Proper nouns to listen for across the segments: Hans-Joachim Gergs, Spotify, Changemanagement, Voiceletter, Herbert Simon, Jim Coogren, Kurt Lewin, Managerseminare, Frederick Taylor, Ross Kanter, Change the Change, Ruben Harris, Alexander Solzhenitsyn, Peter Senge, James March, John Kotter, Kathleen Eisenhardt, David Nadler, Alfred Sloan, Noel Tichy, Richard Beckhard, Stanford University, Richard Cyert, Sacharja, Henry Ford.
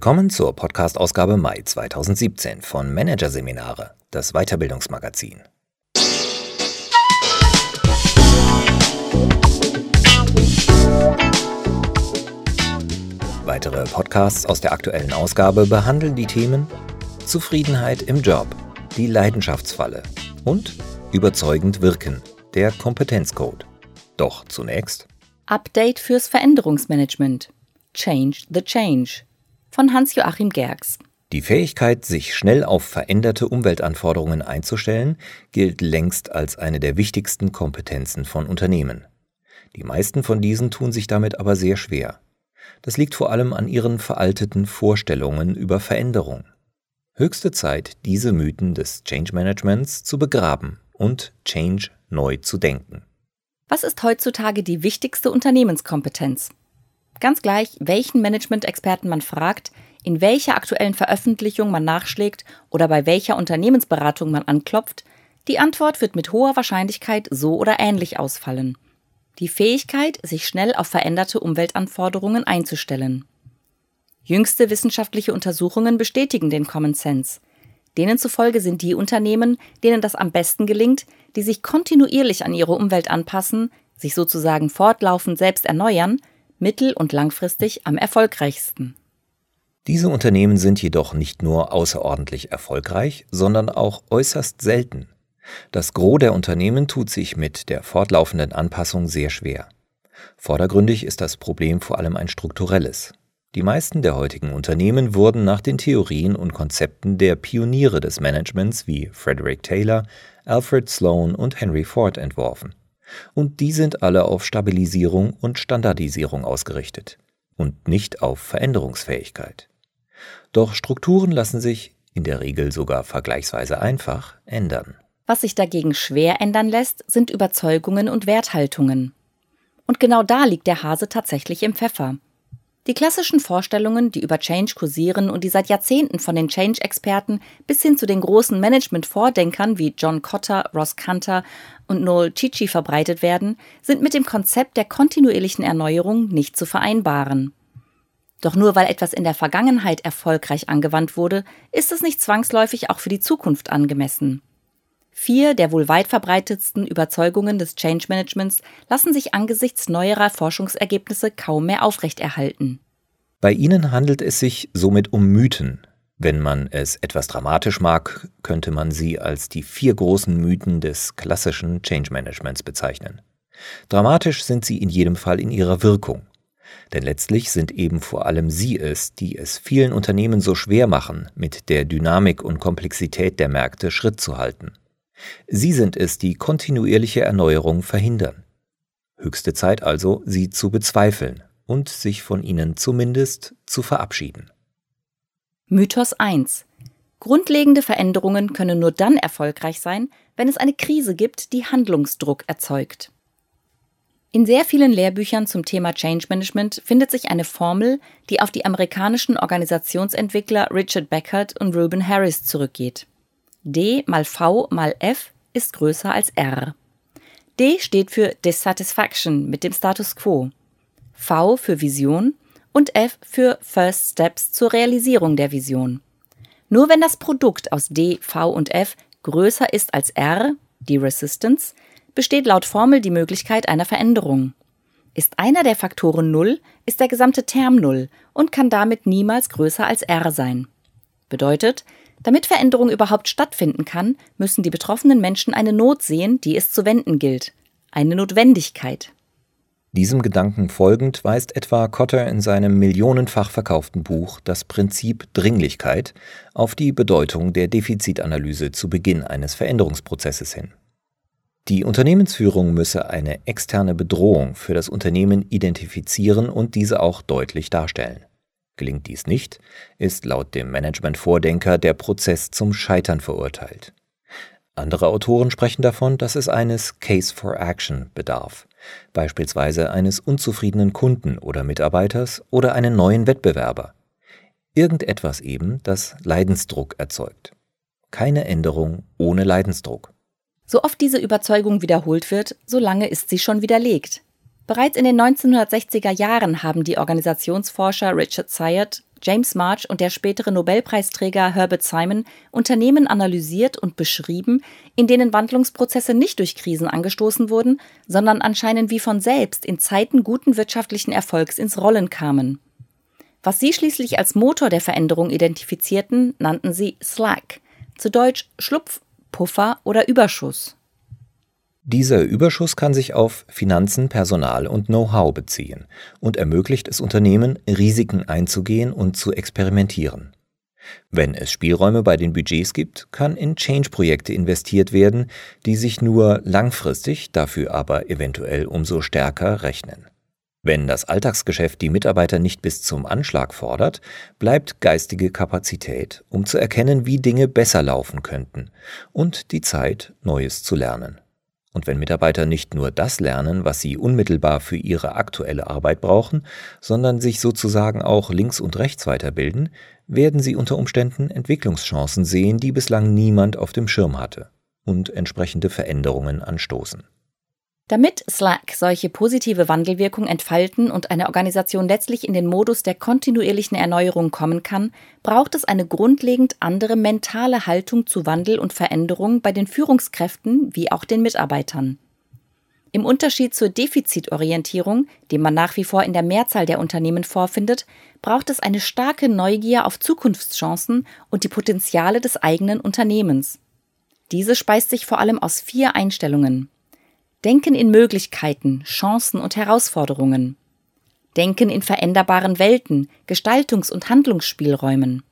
Willkommen zur Podcast-Ausgabe Mai 2017 von Managerseminare, das Weiterbildungsmagazin. Weitere Podcasts aus der aktuellen Ausgabe behandeln die Themen Zufriedenheit im Job, die Leidenschaftsfalle und überzeugend wirken, der Kompetenzcode. Doch zunächst Update fürs Veränderungsmanagement. Change the Change von Hans-Joachim Gergs. Die Fähigkeit, sich schnell auf veränderte Umweltanforderungen einzustellen, gilt längst als eine der wichtigsten Kompetenzen von Unternehmen. Die meisten von diesen tun sich damit aber sehr schwer. Das liegt vor allem an ihren veralteten Vorstellungen über Veränderung. Höchste Zeit, diese Mythen des Change-Managements zu begraben und Change neu zu denken. Was ist heutzutage die wichtigste Unternehmenskompetenz? Ganz gleich, welchen Management-Experten man fragt, in welcher aktuellen Veröffentlichung man nachschlägt oder bei welcher Unternehmensberatung man anklopft, die Antwort wird mit hoher Wahrscheinlichkeit so oder ähnlich ausfallen. Die Fähigkeit, sich schnell auf veränderte Umweltanforderungen einzustellen. Jüngste wissenschaftliche Untersuchungen bestätigen den Common Sense. Denen zufolge sind die Unternehmen, denen das am besten gelingt, die sich kontinuierlich an ihre Umwelt anpassen, sich sozusagen fortlaufend selbst erneuern, mittel- und langfristig am erfolgreichsten. Diese Unternehmen sind jedoch nicht nur außerordentlich erfolgreich, sondern auch äußerst selten. Das Gros der Unternehmen tut sich mit der fortlaufenden Anpassung sehr schwer. Vordergründig ist das Problem vor allem ein strukturelles. Die meisten der heutigen Unternehmen wurden nach den Theorien und Konzepten der Pioniere des Managements wie Frederick Taylor, Alfred Sloan und Henry Ford entworfen. Und die sind alle auf Stabilisierung und Standardisierung ausgerichtet und nicht auf Veränderungsfähigkeit. Doch Strukturen lassen sich, in der Regel sogar vergleichsweise einfach, ändern. Was sich dagegen schwer ändern lässt, sind Überzeugungen und Werthaltungen. Und genau da liegt der Hase tatsächlich im Pfeffer. Die klassischen Vorstellungen, die über Change kursieren und die seit Jahrzehnten von den Change-Experten bis hin zu den großen Management-Vordenkern wie John Kotter, Ross Kanter und Noel Tichy verbreitet werden, sind mit dem Konzept der kontinuierlichen Erneuerung nicht zu vereinbaren. Doch nur weil etwas in der Vergangenheit erfolgreich angewandt wurde, ist es nicht zwangsläufig auch für die Zukunft angemessen. 4 der wohl weit verbreitetsten Überzeugungen des Change-Managements lassen sich angesichts neuerer Forschungsergebnisse kaum mehr aufrechterhalten. Bei ihnen handelt es sich somit um Mythen. Wenn man es etwas dramatisch mag, könnte man sie als die 4 großen Mythen des klassischen Change-Managements bezeichnen. Dramatisch sind sie in jedem Fall in ihrer Wirkung. Denn letztlich sind eben vor allem sie es, die es vielen Unternehmen so schwer machen, mit der Dynamik und Komplexität der Märkte Schritt zu halten. Sie sind es, die kontinuierliche Erneuerung verhindern. Höchste Zeit also, sie zu bezweifeln und sich von ihnen zumindest zu verabschieden. Mythos 1. Grundlegende Veränderungen können nur dann erfolgreich sein, wenn es eine Krise gibt, die Handlungsdruck erzeugt. In sehr vielen Lehrbüchern zum Thema Change Management findet sich eine Formel, die auf die amerikanischen Organisationsentwickler Richard Beckhard und Ruben Harris zurückgeht. D mal V mal F ist größer als R. D steht für Dissatisfaction mit dem Status Quo, V für Vision und F für First Steps zur Realisierung der Vision. Nur wenn das Produkt aus D, V und F größer ist als R, die Resistance, besteht laut Formel die Möglichkeit einer Veränderung. Ist einer der Faktoren 0, ist der gesamte Term 0 und kann damit niemals größer als R sein. Bedeutet, damit Veränderung überhaupt stattfinden kann, müssen die betroffenen Menschen eine Not sehen, die es zu wenden gilt. Eine Notwendigkeit. Diesem Gedanken folgend weist etwa Kotter in seinem millionenfach verkauften Buch Das Prinzip Dringlichkeit auf die Bedeutung der Defizitanalyse zu Beginn eines Veränderungsprozesses hin. Die Unternehmensführung müsse eine externe Bedrohung für das Unternehmen identifizieren und diese auch deutlich darstellen. Gelingt dies nicht, ist laut dem Management-Vordenker der Prozess zum Scheitern verurteilt. Andere Autoren sprechen davon, dass es eines Case for Action bedarf, beispielsweise eines unzufriedenen Kunden oder Mitarbeiters oder einen neuen Wettbewerber. Irgendetwas eben, das Leidensdruck erzeugt. Keine Änderung ohne Leidensdruck. So oft diese Überzeugung wiederholt wird, so lange ist sie schon widerlegt. Bereits in den 1960er Jahren haben die Organisationsforscher Richard Cyert, James March und der spätere Nobelpreisträger Herbert Simon Unternehmen analysiert und beschrieben, in denen Wandlungsprozesse nicht durch Krisen angestoßen wurden, sondern anscheinend wie von selbst in Zeiten guten wirtschaftlichen Erfolgs ins Rollen kamen. Was sie schließlich als Motor der Veränderung identifizierten, nannten sie Slack, zu Deutsch Schlupf, Puffer oder Überschuss. Dieser Überschuss kann sich auf Finanzen, Personal und Know-how beziehen und ermöglicht es Unternehmen, Risiken einzugehen und zu experimentieren. Wenn es Spielräume bei den Budgets gibt, kann in Change-Projekte investiert werden, die sich nur langfristig, dafür aber eventuell umso stärker rechnen. Wenn das Alltagsgeschäft die Mitarbeiter nicht bis zum Anschlag fordert, bleibt geistige Kapazität, um zu erkennen, wie Dinge besser laufen könnten, und die Zeit, Neues zu lernen. Und wenn Mitarbeiter nicht nur das lernen, was sie unmittelbar für ihre aktuelle Arbeit brauchen, sondern sich sozusagen auch links und rechts weiterbilden, werden sie unter Umständen Entwicklungschancen sehen, die bislang niemand auf dem Schirm hatte, und entsprechende Veränderungen anstoßen. Damit Slack solche positive Wandelwirkung entfalten und eine Organisation letztlich in den Modus der kontinuierlichen Erneuerung kommen kann, braucht es eine grundlegend andere mentale Haltung zu Wandel und Veränderung bei den Führungskräften wie auch den Mitarbeitern. Im Unterschied zur Defizitorientierung, die man nach wie vor in der Mehrzahl der Unternehmen vorfindet, braucht es eine starke Neugier auf Zukunftschancen und die Potenziale des eigenen Unternehmens. Diese speist sich vor allem aus 4 Einstellungen. Denken in Möglichkeiten, Chancen und Herausforderungen. Denken in veränderbaren Welten, Gestaltungs- und Handlungsspielräumen.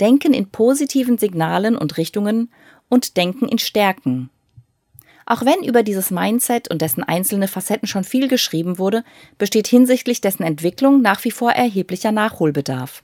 Denken in positiven Signalen und Richtungen und Denken in Stärken. Auch wenn über dieses Mindset und dessen einzelne Facetten schon viel geschrieben wurde, besteht hinsichtlich dessen Entwicklung nach wie vor erheblicher Nachholbedarf.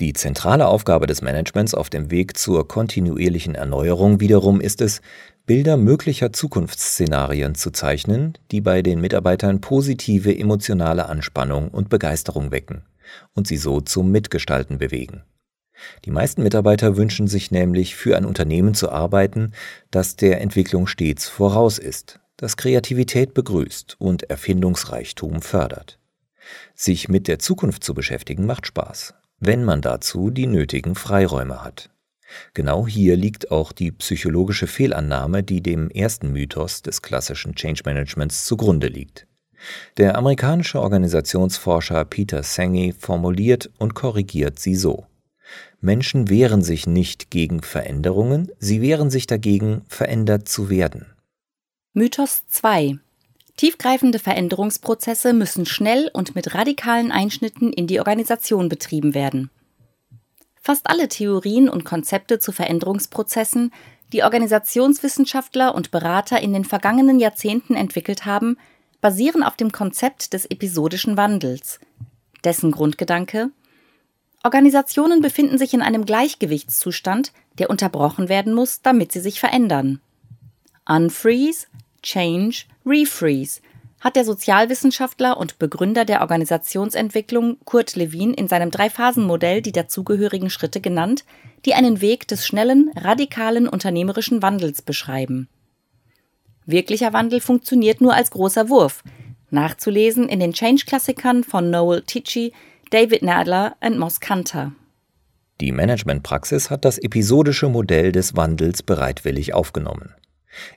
Die zentrale Aufgabe des Managements auf dem Weg zur kontinuierlichen Erneuerung wiederum ist es, Bilder möglicher Zukunftsszenarien zu zeichnen, die bei den Mitarbeitern positive emotionale Anspannung und Begeisterung wecken und sie so zum Mitgestalten bewegen. Die meisten Mitarbeiter wünschen sich nämlich, für ein Unternehmen zu arbeiten, das der Entwicklung stets voraus ist, das Kreativität begrüßt und Erfindungsreichtum fördert. Sich mit der Zukunft zu beschäftigen macht Spaß, wenn man dazu die nötigen Freiräume hat. Genau hier liegt auch die psychologische Fehlannahme, die dem ersten Mythos des klassischen Change Managements zugrunde liegt. Der amerikanische Organisationsforscher Peter Senge formuliert und korrigiert sie so: Menschen wehren sich nicht gegen Veränderungen, sie wehren sich dagegen, verändert zu werden. Mythos 2: Tiefgreifende Veränderungsprozesse müssen schnell und mit radikalen Einschnitten in die Organisation betrieben werden. Fast alle Theorien und Konzepte zu Veränderungsprozessen, die Organisationswissenschaftler und Berater in den vergangenen Jahrzehnten entwickelt haben, basieren auf dem Konzept des episodischen Wandels. Dessen Grundgedanke: Organisationen befinden sich in einem Gleichgewichtszustand, der unterbrochen werden muss, damit sie sich verändern. Unfreeze, Change, Refreeze hat der Sozialwissenschaftler und Begründer der Organisationsentwicklung Kurt Lewin in seinem 3-Phasen-Modell die dazugehörigen Schritte genannt, die einen Weg des schnellen, radikalen unternehmerischen Wandels beschreiben. Wirklicher Wandel funktioniert nur als großer Wurf, nachzulesen in den Change-Klassikern von Noel Tichy, David Nadler und Ross Kanter. Die Managementpraxis hat das episodische Modell des Wandels bereitwillig aufgenommen.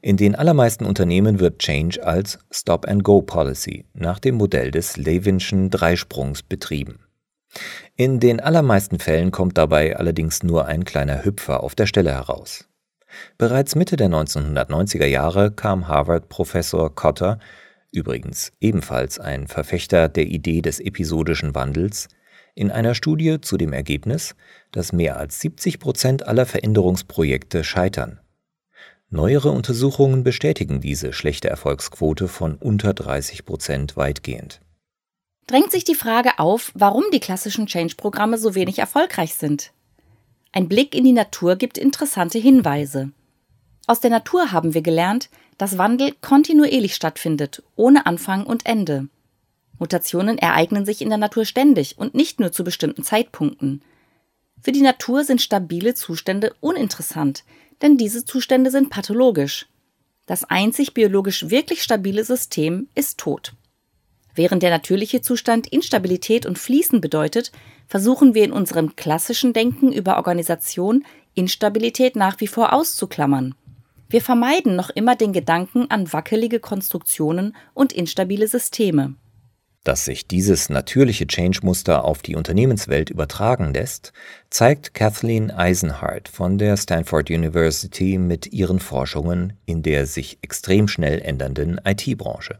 In den allermeisten Unternehmen wird Change als Stop-and-Go-Policy nach dem Modell des Lewinschen Dreisprungs betrieben. In den allermeisten Fällen kommt dabei allerdings nur ein kleiner Hüpfer auf der Stelle heraus. Bereits Mitte der 1990er Jahre kam Harvard-Professor Kotter, übrigens ebenfalls ein Verfechter der Idee des episodischen Wandels, in einer Studie zu dem Ergebnis, dass mehr als 70% aller Veränderungsprojekte scheitern. Neuere Untersuchungen bestätigen diese schlechte Erfolgsquote von unter 30% weitgehend. Drängt sich die Frage auf, warum die klassischen Change-Programme so wenig erfolgreich sind. Ein Blick in die Natur gibt interessante Hinweise. Aus der Natur haben wir gelernt, dass Wandel kontinuierlich stattfindet, ohne Anfang und Ende. Mutationen ereignen sich in der Natur ständig und nicht nur zu bestimmten Zeitpunkten. Für die Natur sind stabile Zustände uninteressant, denn diese Zustände sind pathologisch. Das einzig biologisch wirklich stabile System ist tot. Während der natürliche Zustand Instabilität und Fließen bedeutet, versuchen wir in unserem klassischen Denken über Organisation Instabilität nach wie vor auszuklammern. Wir vermeiden noch immer den Gedanken an wackelige Konstruktionen und instabile Systeme. Dass sich dieses natürliche Change-Muster auf die Unternehmenswelt übertragen lässt, zeigt Kathleen Eisenhardt von der Stanford University mit ihren Forschungen in der sich extrem schnell ändernden IT-Branche.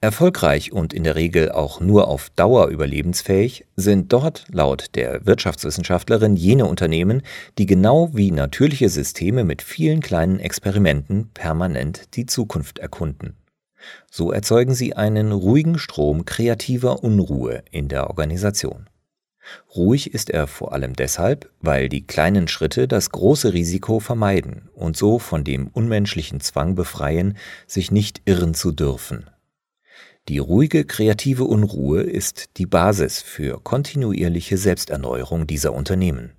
Erfolgreich und in der Regel auch nur auf Dauer überlebensfähig sind dort laut der Wirtschaftswissenschaftlerin jene Unternehmen, die genau wie natürliche Systeme mit vielen kleinen Experimenten permanent die Zukunft erkunden. So erzeugen sie einen ruhigen Strom kreativer Unruhe in der Organisation. Ruhig ist er vor allem deshalb, weil die kleinen Schritte das große Risiko vermeiden und so von dem unmenschlichen Zwang befreien, sich nicht irren zu dürfen. Die ruhige kreative Unruhe ist die Basis für kontinuierliche Selbsterneuerung dieser Unternehmen.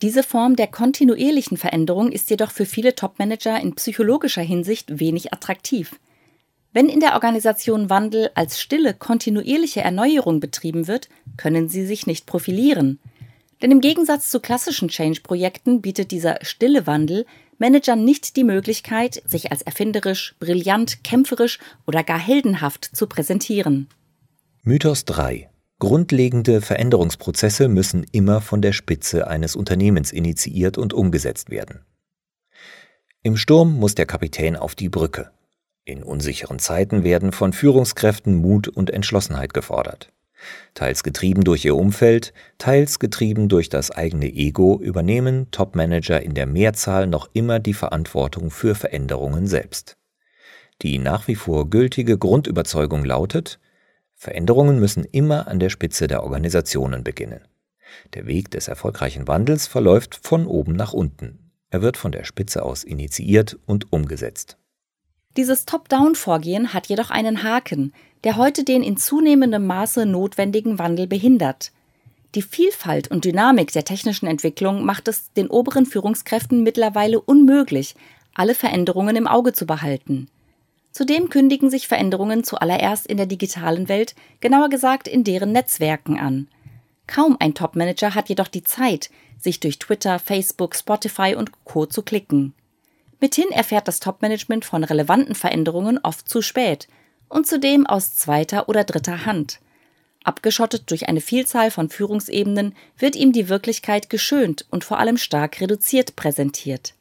Diese Form der kontinuierlichen Veränderung ist jedoch für viele Topmanager in psychologischer Hinsicht wenig attraktiv. Wenn in der Organisation Wandel als stille, kontinuierliche Erneuerung betrieben wird, können sie sich nicht profilieren. Denn im Gegensatz zu klassischen Change-Projekten bietet dieser stille Wandel Managern nicht die Möglichkeit, sich als erfinderisch, brillant, kämpferisch oder gar heldenhaft zu präsentieren. Mythos 3. Grundlegende Veränderungsprozesse müssen immer von der Spitze eines Unternehmens initiiert und umgesetzt werden. Im Sturm muss der Kapitän auf die Brücke. In unsicheren Zeiten werden von Führungskräften Mut und Entschlossenheit gefordert. Teils getrieben durch ihr Umfeld, teils getrieben durch das eigene Ego, übernehmen Topmanager in der Mehrzahl noch immer die Verantwortung für Veränderungen selbst. Die nach wie vor gültige Grundüberzeugung lautet: Veränderungen müssen immer an der Spitze der Organisationen beginnen. Der Weg des erfolgreichen Wandels verläuft von oben nach unten. Er wird von der Spitze aus initiiert und umgesetzt. Dieses Top-Down-Vorgehen hat jedoch einen Haken, der heute den in zunehmendem Maße notwendigen Wandel behindert. Die Vielfalt und Dynamik der technischen Entwicklung macht es den oberen Führungskräften mittlerweile unmöglich, alle Veränderungen im Auge zu behalten. Zudem kündigen sich Veränderungen zuallererst in der digitalen Welt, genauer gesagt in deren Netzwerken an. Kaum ein Top-Manager hat jedoch die Zeit, sich durch Twitter, Facebook, Spotify und Co. zu klicken. Mithin erfährt das Top-Management von relevanten Veränderungen oft zu spät und zudem aus zweiter oder dritter Hand. Abgeschottet durch eine Vielzahl von Führungsebenen wird ihm die Wirklichkeit geschönt und vor allem stark reduziert präsentiert.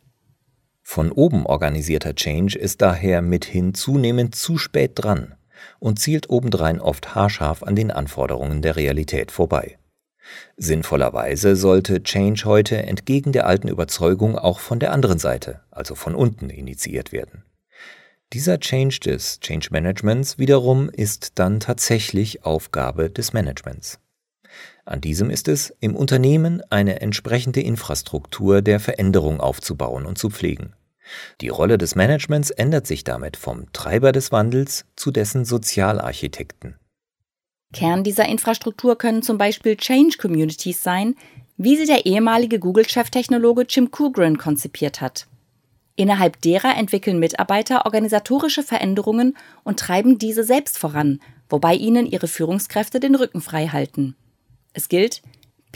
Von oben organisierter Change ist daher mithin zunehmend zu spät dran und zielt obendrein oft haarscharf an den Anforderungen der Realität vorbei. Sinnvollerweise sollte Change heute entgegen der alten Überzeugung auch von der anderen Seite, also von unten, initiiert werden. Dieser Change des Change-Managements wiederum ist dann tatsächlich Aufgabe des Managements. An diesem ist es, im Unternehmen eine entsprechende Infrastruktur der Veränderung aufzubauen und zu pflegen. Die Rolle des Managements ändert sich damit vom Treiber des Wandels zu dessen Sozialarchitekten. Kern dieser Infrastruktur können zum Beispiel Change-Communities sein, wie sie der ehemalige Google-Cheftechnologe Jim Coogren konzipiert hat. Innerhalb derer entwickeln Mitarbeiter organisatorische Veränderungen und treiben diese selbst voran, wobei ihnen ihre Führungskräfte den Rücken frei halten. Es gilt: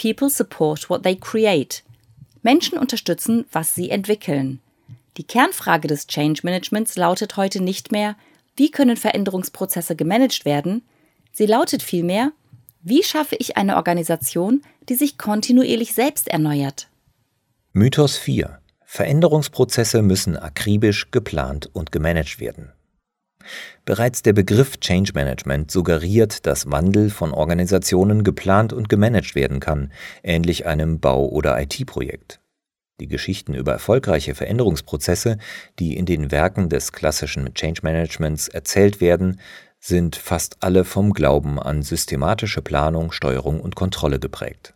People support what they create. Menschen unterstützen, was sie entwickeln. Die Kernfrage des Change-Managements lautet heute nicht mehr, wie können Veränderungsprozesse gemanagt werden? Sie lautet vielmehr: Wie schaffe ich eine Organisation, die sich kontinuierlich selbst erneuert? Mythos 4. Veränderungsprozesse müssen akribisch geplant und gemanagt werden. Bereits der Begriff Change Management suggeriert, dass Wandel von Organisationen geplant und gemanagt werden kann, ähnlich einem Bau- oder IT-Projekt. Die Geschichten über erfolgreiche Veränderungsprozesse, die in den Werken des klassischen Change Managements erzählt werden, sind fast alle vom Glauben an systematische Planung, Steuerung und Kontrolle geprägt.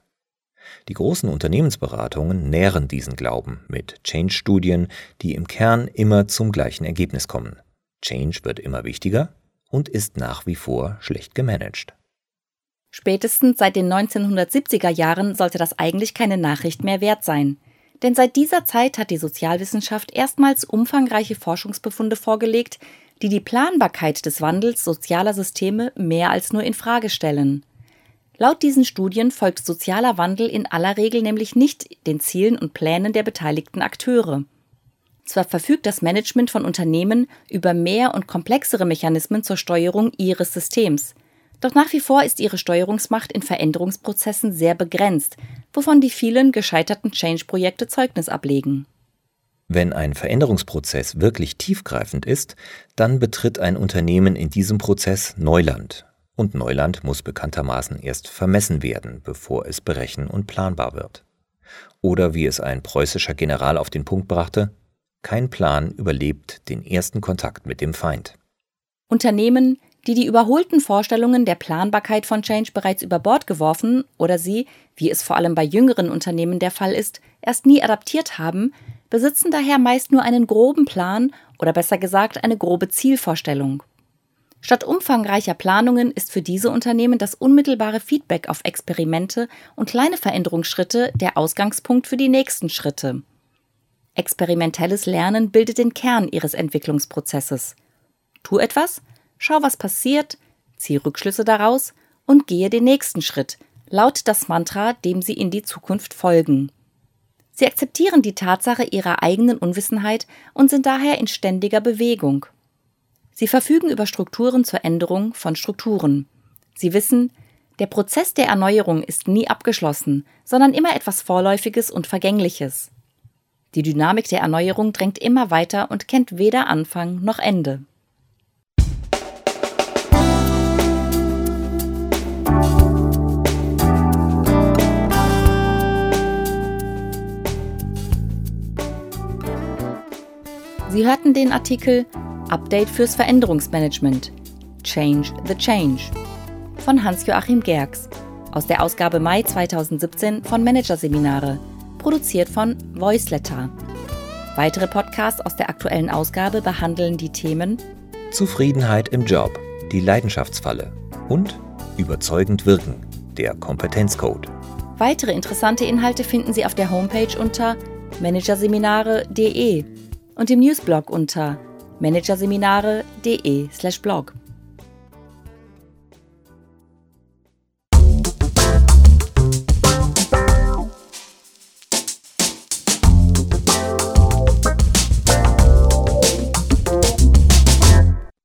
Die großen Unternehmensberatungen nähren diesen Glauben mit Change-Studien, die im Kern immer zum gleichen Ergebnis kommen. Change wird immer wichtiger und ist nach wie vor schlecht gemanagt. Spätestens seit den 1970er Jahren sollte das eigentlich keine Nachricht mehr wert sein. Denn seit dieser Zeit hat die Sozialwissenschaft erstmals umfangreiche Forschungsbefunde vorgelegt, die die Planbarkeit des Wandels sozialer Systeme mehr als nur in Frage stellen. Laut diesen Studien folgt sozialer Wandel in aller Regel nämlich nicht den Zielen und Plänen der beteiligten Akteure. Zwar verfügt das Management von Unternehmen über mehr und komplexere Mechanismen zur Steuerung ihres Systems, doch nach wie vor ist ihre Steuerungsmacht in Veränderungsprozessen sehr begrenzt, wovon die vielen gescheiterten Change-Projekte Zeugnis ablegen. Wenn ein Veränderungsprozess wirklich tiefgreifend ist, dann betritt ein Unternehmen in diesem Prozess Neuland. Und Neuland muss bekanntermaßen erst vermessen werden, bevor es berechen und planbar wird. Oder wie es ein preußischer General auf den Punkt brachte, kein Plan überlebt den ersten Kontakt mit dem Feind. Unternehmen, die die überholten Vorstellungen der Planbarkeit von Change bereits über Bord geworfen oder sie, wie es vor allem bei jüngeren Unternehmen der Fall ist, erst nie adaptiert haben, besitzen daher meist nur einen groben Plan oder besser gesagt eine grobe Zielvorstellung. Statt umfangreicher Planungen ist für diese Unternehmen das unmittelbare Feedback auf Experimente und kleine Veränderungsschritte der Ausgangspunkt für die nächsten Schritte. Experimentelles Lernen bildet den Kern ihres Entwicklungsprozesses. Tu etwas, schau, was passiert, zieh Rückschlüsse daraus und gehe den nächsten Schritt, lautet das Mantra, dem sie in die Zukunft folgen. Sie akzeptieren die Tatsache ihrer eigenen Unwissenheit und sind daher in ständiger Bewegung. Sie verfügen über Strukturen zur Änderung von Strukturen. Sie wissen, der Prozess der Erneuerung ist nie abgeschlossen, sondern immer etwas Vorläufiges und Vergängliches. Die Dynamik der Erneuerung drängt immer weiter und kennt weder Anfang noch Ende. Sie hörten den Artikel Update fürs Veränderungsmanagement – Change the Change von Hans-Joachim Gergs aus der Ausgabe Mai 2017 von Managerseminare, produziert von Voiceletter. Weitere Podcasts aus der aktuellen Ausgabe behandeln die Themen Zufriedenheit im Job – die Leidenschaftsfalle und Überzeugend wirken – der Kompetenzcode. Weitere interessante Inhalte finden Sie auf der Homepage unter managerseminare.de und im Newsblog unter managerseminare.de/blog.